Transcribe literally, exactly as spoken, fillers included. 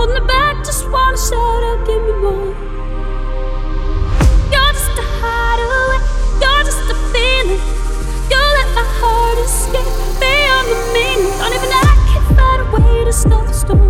holding it back, just wanna shout out, give me more. You're just a hideaway, you're just a feeling. You let my heart escape beyond the meaning. Don't even I can find a way to stop the storm.